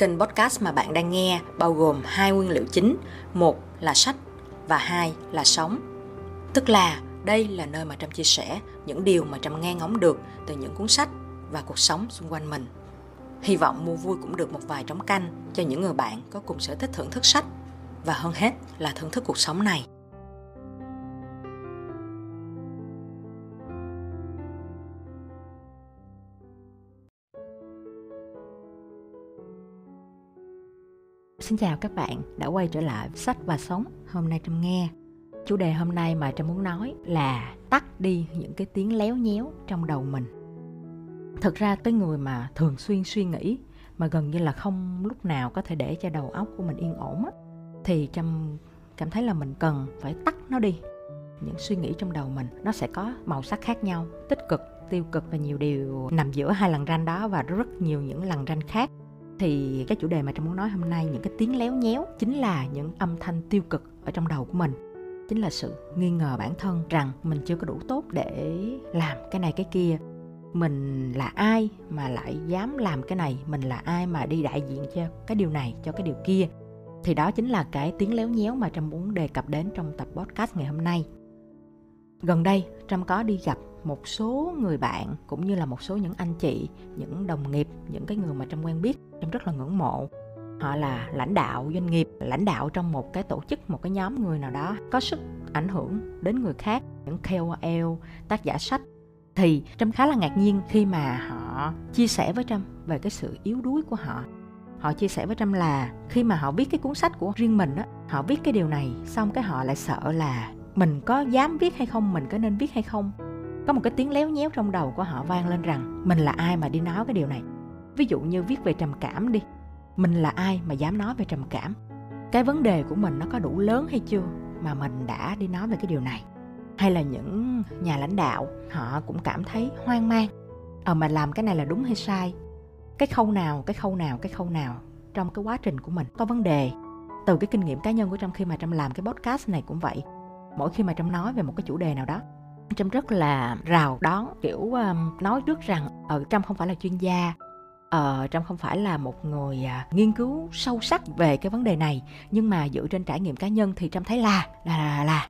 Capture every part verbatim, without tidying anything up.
Kênh podcast mà bạn đang nghe bao gồm hai nguyên liệu chính, một là sách và hai là sống. Tức là đây là nơi mà Trâm chia sẻ những điều mà Trâm nghe ngóng được từ những cuốn sách và cuộc sống xung quanh mình. Hy vọng mua vui cũng được một vài trống canh cho những người bạn có cùng sở thích thưởng thức sách và hơn hết là thưởng thức cuộc sống này. Xin chào các bạn đã quay trở lại Sách và Sống. Hôm nay Trâm nghe. Chủ đề hôm nay mà Trâm muốn nói là tắt đi những cái tiếng léo nhéo trong đầu mình. Thực ra tới người mà thường xuyên suy nghĩ, mà gần như là không lúc nào có thể để cho đầu óc của mình yên ổn á, thì Trâm cảm thấy là mình cần phải tắt nó đi. Những suy nghĩ trong đầu mình nó sẽ có màu sắc khác nhau, tích cực, tiêu cực và nhiều điều nằm giữa hai lằn ranh đó và rất nhiều những lằn ranh khác. Thì cái chủ đề mà Trâm muốn nói hôm nay, những cái tiếng léo nhéo chính là những âm thanh tiêu cực ở trong đầu của mình. Chính là sự nghi ngờ bản thân rằng mình chưa có đủ tốt để làm cái này cái kia. Mình là ai mà lại dám làm cái này? Mình là ai mà đi đại diện cho cái điều này, cho cái điều kia? Thì đó chính là cái tiếng léo nhéo mà Trâm muốn đề cập đến trong tập podcast ngày hôm nay. Gần đây, Trâm có đi gặp một số người bạn cũng như là một số những anh chị, những đồng nghiệp, những cái người mà Trâm quen biết, Trâm rất là ngưỡng mộ. Họ là lãnh đạo doanh nghiệp, lãnh đạo trong một cái tổ chức, một cái nhóm người nào đó có sức ảnh hưởng đến người khác, những K O L, tác giả sách. Thì Trâm khá là ngạc nhiên khi mà họ chia sẻ với Trâm về cái sự yếu đuối của họ. Họ chia sẻ với Trâm là khi mà họ viết cái cuốn sách của riêng mình á, họ viết cái điều này xong cái họ lại sợ là mình có dám viết hay không, mình có nên viết hay không. Có một cái tiếng léo nhéo trong đầu của họ vang lên rằng mình là ai mà đi nói cái điều này. Ví dụ như viết về trầm cảm đi, mình là ai mà dám nói về trầm cảm. Cái vấn đề của mình nó có đủ lớn hay chưa mà mình đã đi nói về cái điều này. Hay là những nhà lãnh đạo, họ cũng cảm thấy hoang mang. Ờ à, mà làm cái này là đúng hay sai? Cái khâu nào, cái khâu nào, cái khâu nào trong cái quá trình của mình có vấn đề. Từ cái kinh nghiệm cá nhân của Trâm khi mà Trâm làm cái podcast này cũng vậy. Mỗi khi mà Trâm nói về một cái chủ đề nào đó, Trâm rất là rào đón, kiểu nói trước rằng ờ, Trâm không phải là chuyên gia, ờ, Trâm không phải là một người nghiên cứu sâu sắc về cái vấn đề này, nhưng mà dựa trên trải nghiệm cá nhân thì Trâm thấy là là là là.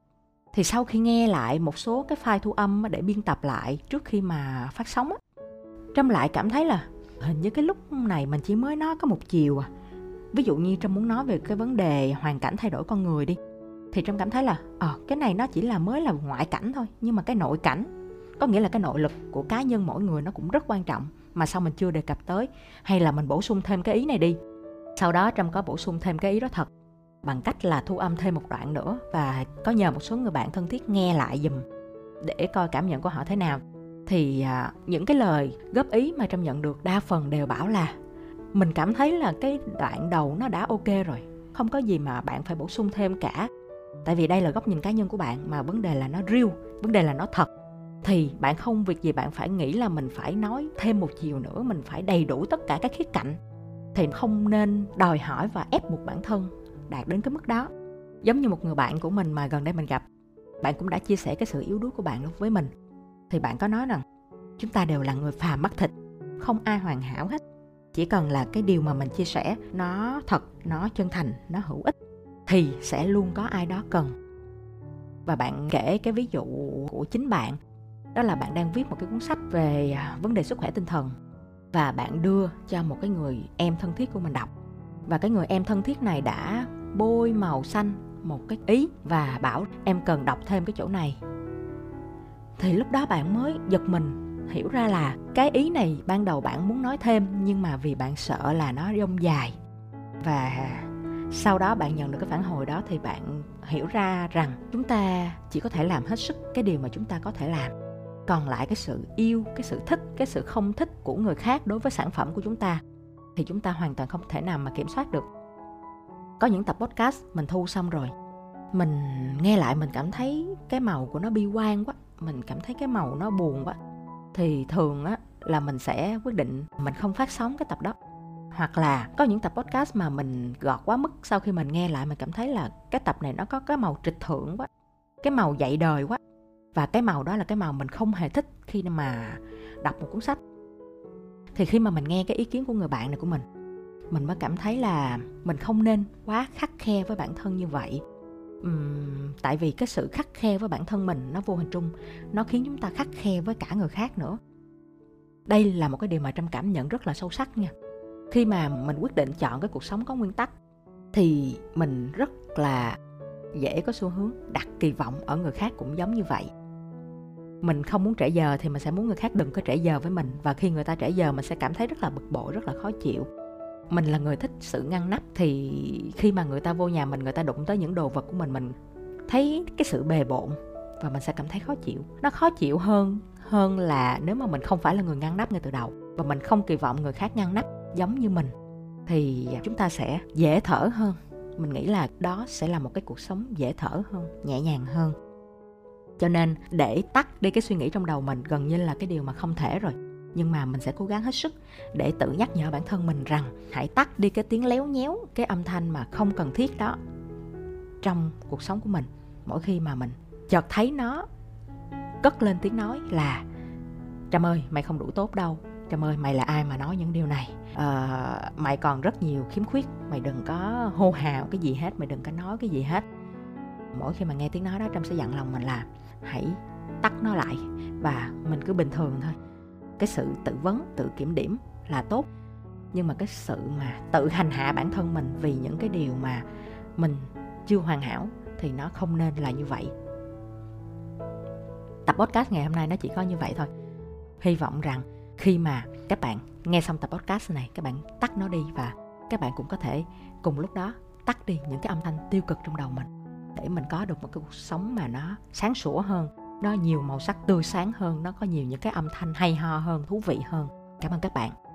Thì sau khi nghe lại một số cái file thu âm để biên tập lại trước khi mà phát sóng, Trâm lại cảm thấy là hình như cái lúc này mình chỉ mới nói có một chiều à. Ví dụ như Trâm muốn nói về cái vấn đề hoàn cảnh thay đổi con người đi, thì Trâm cảm thấy là ờ, cái này nó chỉ là mới là ngoại cảnh thôi. Nhưng mà cái nội cảnh, có nghĩa là cái nội lực của cá nhân mỗi người nó cũng rất quan trọng, mà sao mình chưa đề cập tới. Hay là mình bổ sung thêm cái ý này đi. Sau đó Trâm có bổ sung thêm cái ý đó thật, bằng cách là thu âm thêm một đoạn nữa và có nhờ một số người bạn thân thiết nghe lại giùm để coi cảm nhận của họ thế nào. Thì à, những cái lời góp ý mà Trâm nhận được đa phần đều bảo là mình cảm thấy là cái đoạn đầu nó đã ok rồi, không có gì mà bạn phải bổ sung thêm cả. Tại vì đây là góc nhìn cá nhân của bạn, mà vấn đề là nó real, vấn đề là nó thật. Thì bạn không việc gì bạn phải nghĩ là mình phải nói thêm một chiều nữa, mình phải đầy đủ tất cả các khía cạnh. Thì không nên đòi hỏi và ép buộc bản thân đạt đến cái mức đó. Giống như một người bạn của mình mà gần đây mình gặp, bạn cũng đã chia sẻ cái sự yếu đuối của bạn với mình. Thì bạn có nói rằng chúng ta đều là người phàm mắc thịt, không ai hoàn hảo hết. Chỉ cần là cái điều mà mình chia sẻ nó thật, nó chân thành, nó hữu ích thì sẽ luôn có ai đó cần. Và bạn kể cái ví dụ của chính bạn, đó là bạn đang viết một cái cuốn sách về vấn đề sức khỏe tinh thần và bạn đưa cho một cái người em thân thiết của mình đọc. Và cái người em thân thiết này đã bôi màu xanh một cái ý và bảo em cần đọc thêm cái chỗ này. Thì lúc đó bạn mới giật mình, hiểu ra là cái ý này ban đầu bạn muốn nói thêm, nhưng mà vì bạn sợ là nó dông dài, và sau đó bạn nhận được cái phản hồi đó thì bạn hiểu ra rằng chúng ta chỉ có thể làm hết sức cái điều mà chúng ta có thể làm. Còn lại cái sự yêu, cái sự thích, cái sự không thích của người khác đối với sản phẩm của chúng ta thì chúng ta hoàn toàn không thể nào mà kiểm soát được. Có những tập podcast mình thu xong rồi, mình nghe lại mình cảm thấy cái màu của nó bi quan quá, mình cảm thấy cái màu nó buồn quá, thì thường á, là mình sẽ quyết định mình không phát sóng cái tập đó. Hoặc là có những tập podcast mà mình gọt quá mức, sau khi mình nghe lại mình cảm thấy là cái tập này nó có cái màu trịch thượng quá, cái màu dạy đời quá. Và cái màu đó là cái màu mình không hề thích khi mà đọc một cuốn sách. Thì khi mà mình nghe cái ý kiến của người bạn này của mình, mình mới cảm thấy là mình không nên quá khắt khe với bản thân như vậy. Uhm, tại vì cái sự khắt khe với bản thân mình nó vô hình chung nó khiến chúng ta khắt khe với cả người khác nữa. Đây là một cái điều mà Trâm cảm nhận rất là sâu sắc nha. Khi mà mình quyết định chọn cái cuộc sống có nguyên tắc thì mình rất là dễ có xu hướng đặt kỳ vọng ở người khác cũng giống như vậy. Mình không muốn trễ giờ thì mình sẽ muốn người khác đừng có trễ giờ với mình, và khi người ta trễ giờ mình sẽ cảm thấy rất là bực bội, rất là khó chịu. Mình là người thích sự ngăn nắp, thì khi mà người ta vô nhà mình, người ta đụng tới những đồ vật của mình, mình thấy cái sự bề bộn và mình sẽ cảm thấy khó chịu. Nó khó chịu hơn hơn là nếu mà mình không phải là người ngăn nắp ngay từ đầu và mình không kỳ vọng người khác ngăn nắp giống như mình, thì chúng ta sẽ dễ thở hơn. Mình nghĩ là đó sẽ là một cái cuộc sống dễ thở hơn, nhẹ nhàng hơn. Cho nên để tắt đi cái suy nghĩ trong đầu mình gần như là cái điều mà không thể rồi. Nhưng mà mình sẽ cố gắng hết sức để tự nhắc nhở bản thân mình rằng hãy tắt đi cái tiếng léo nhéo, cái âm thanh mà không cần thiết đó trong cuộc sống của mình. Mỗi khi mà mình chợt thấy nó cất lên tiếng nói là Trâm ơi, mày không đủ tốt đâu, Trâm ơi, mày là ai mà nói những điều này, à, mày còn rất nhiều khiếm khuyết, mày đừng có hô hào cái gì hết, mày đừng có nói cái gì hết. Mỗi khi mà nghe tiếng nói đó, Trâm sẽ dặn lòng mình là hãy tắt nó lại và mình cứ bình thường thôi. Cái sự tự vấn, tự kiểm điểm là tốt, nhưng mà cái sự mà tự hành hạ bản thân mình vì những cái điều mà mình chưa hoàn hảo thì nó không nên là như vậy. Tập podcast ngày hôm nay nó chỉ có như vậy thôi. Hy vọng rằng khi mà các bạn nghe xong tập podcast này, các bạn tắt nó đi và các bạn cũng có thể cùng lúc đó tắt đi những cái âm thanh tiêu cực trong đầu mình, để mình có được một cái cuộc sống mà nó sáng sủa hơn, nó nhiều màu sắc tươi sáng hơn, nó có nhiều những cái âm thanh hay ho hơn, thú vị hơn. Cảm ơn các bạn.